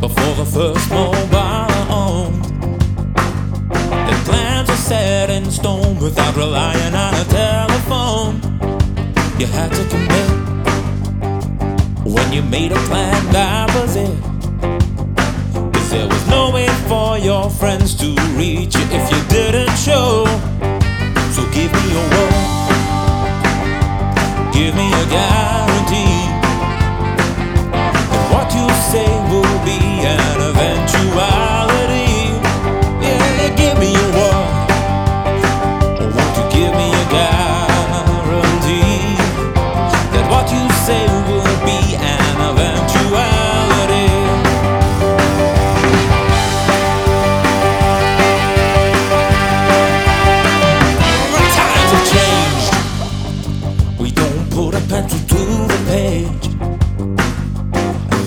Before the first mobile owned, the plans were set in stone without relying on a telephone. You had to commit when you made a plan, that was it. 'Cause there was no way for your friends to reach you if you didn't show. So give me your word, give me a guarantee. What you say will be an eventuality. Yeah, give me your word, or won't you give me a guarantee that what you say will be an eventuality? Times have changed. We don't put a pencil to the page.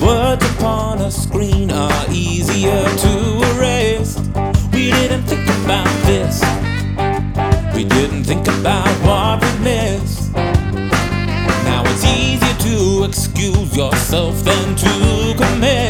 Words upon a screen are easier to erase. We didn't think about this. We didn't think about what we missed. Now it's easier to excuse yourself than to commit.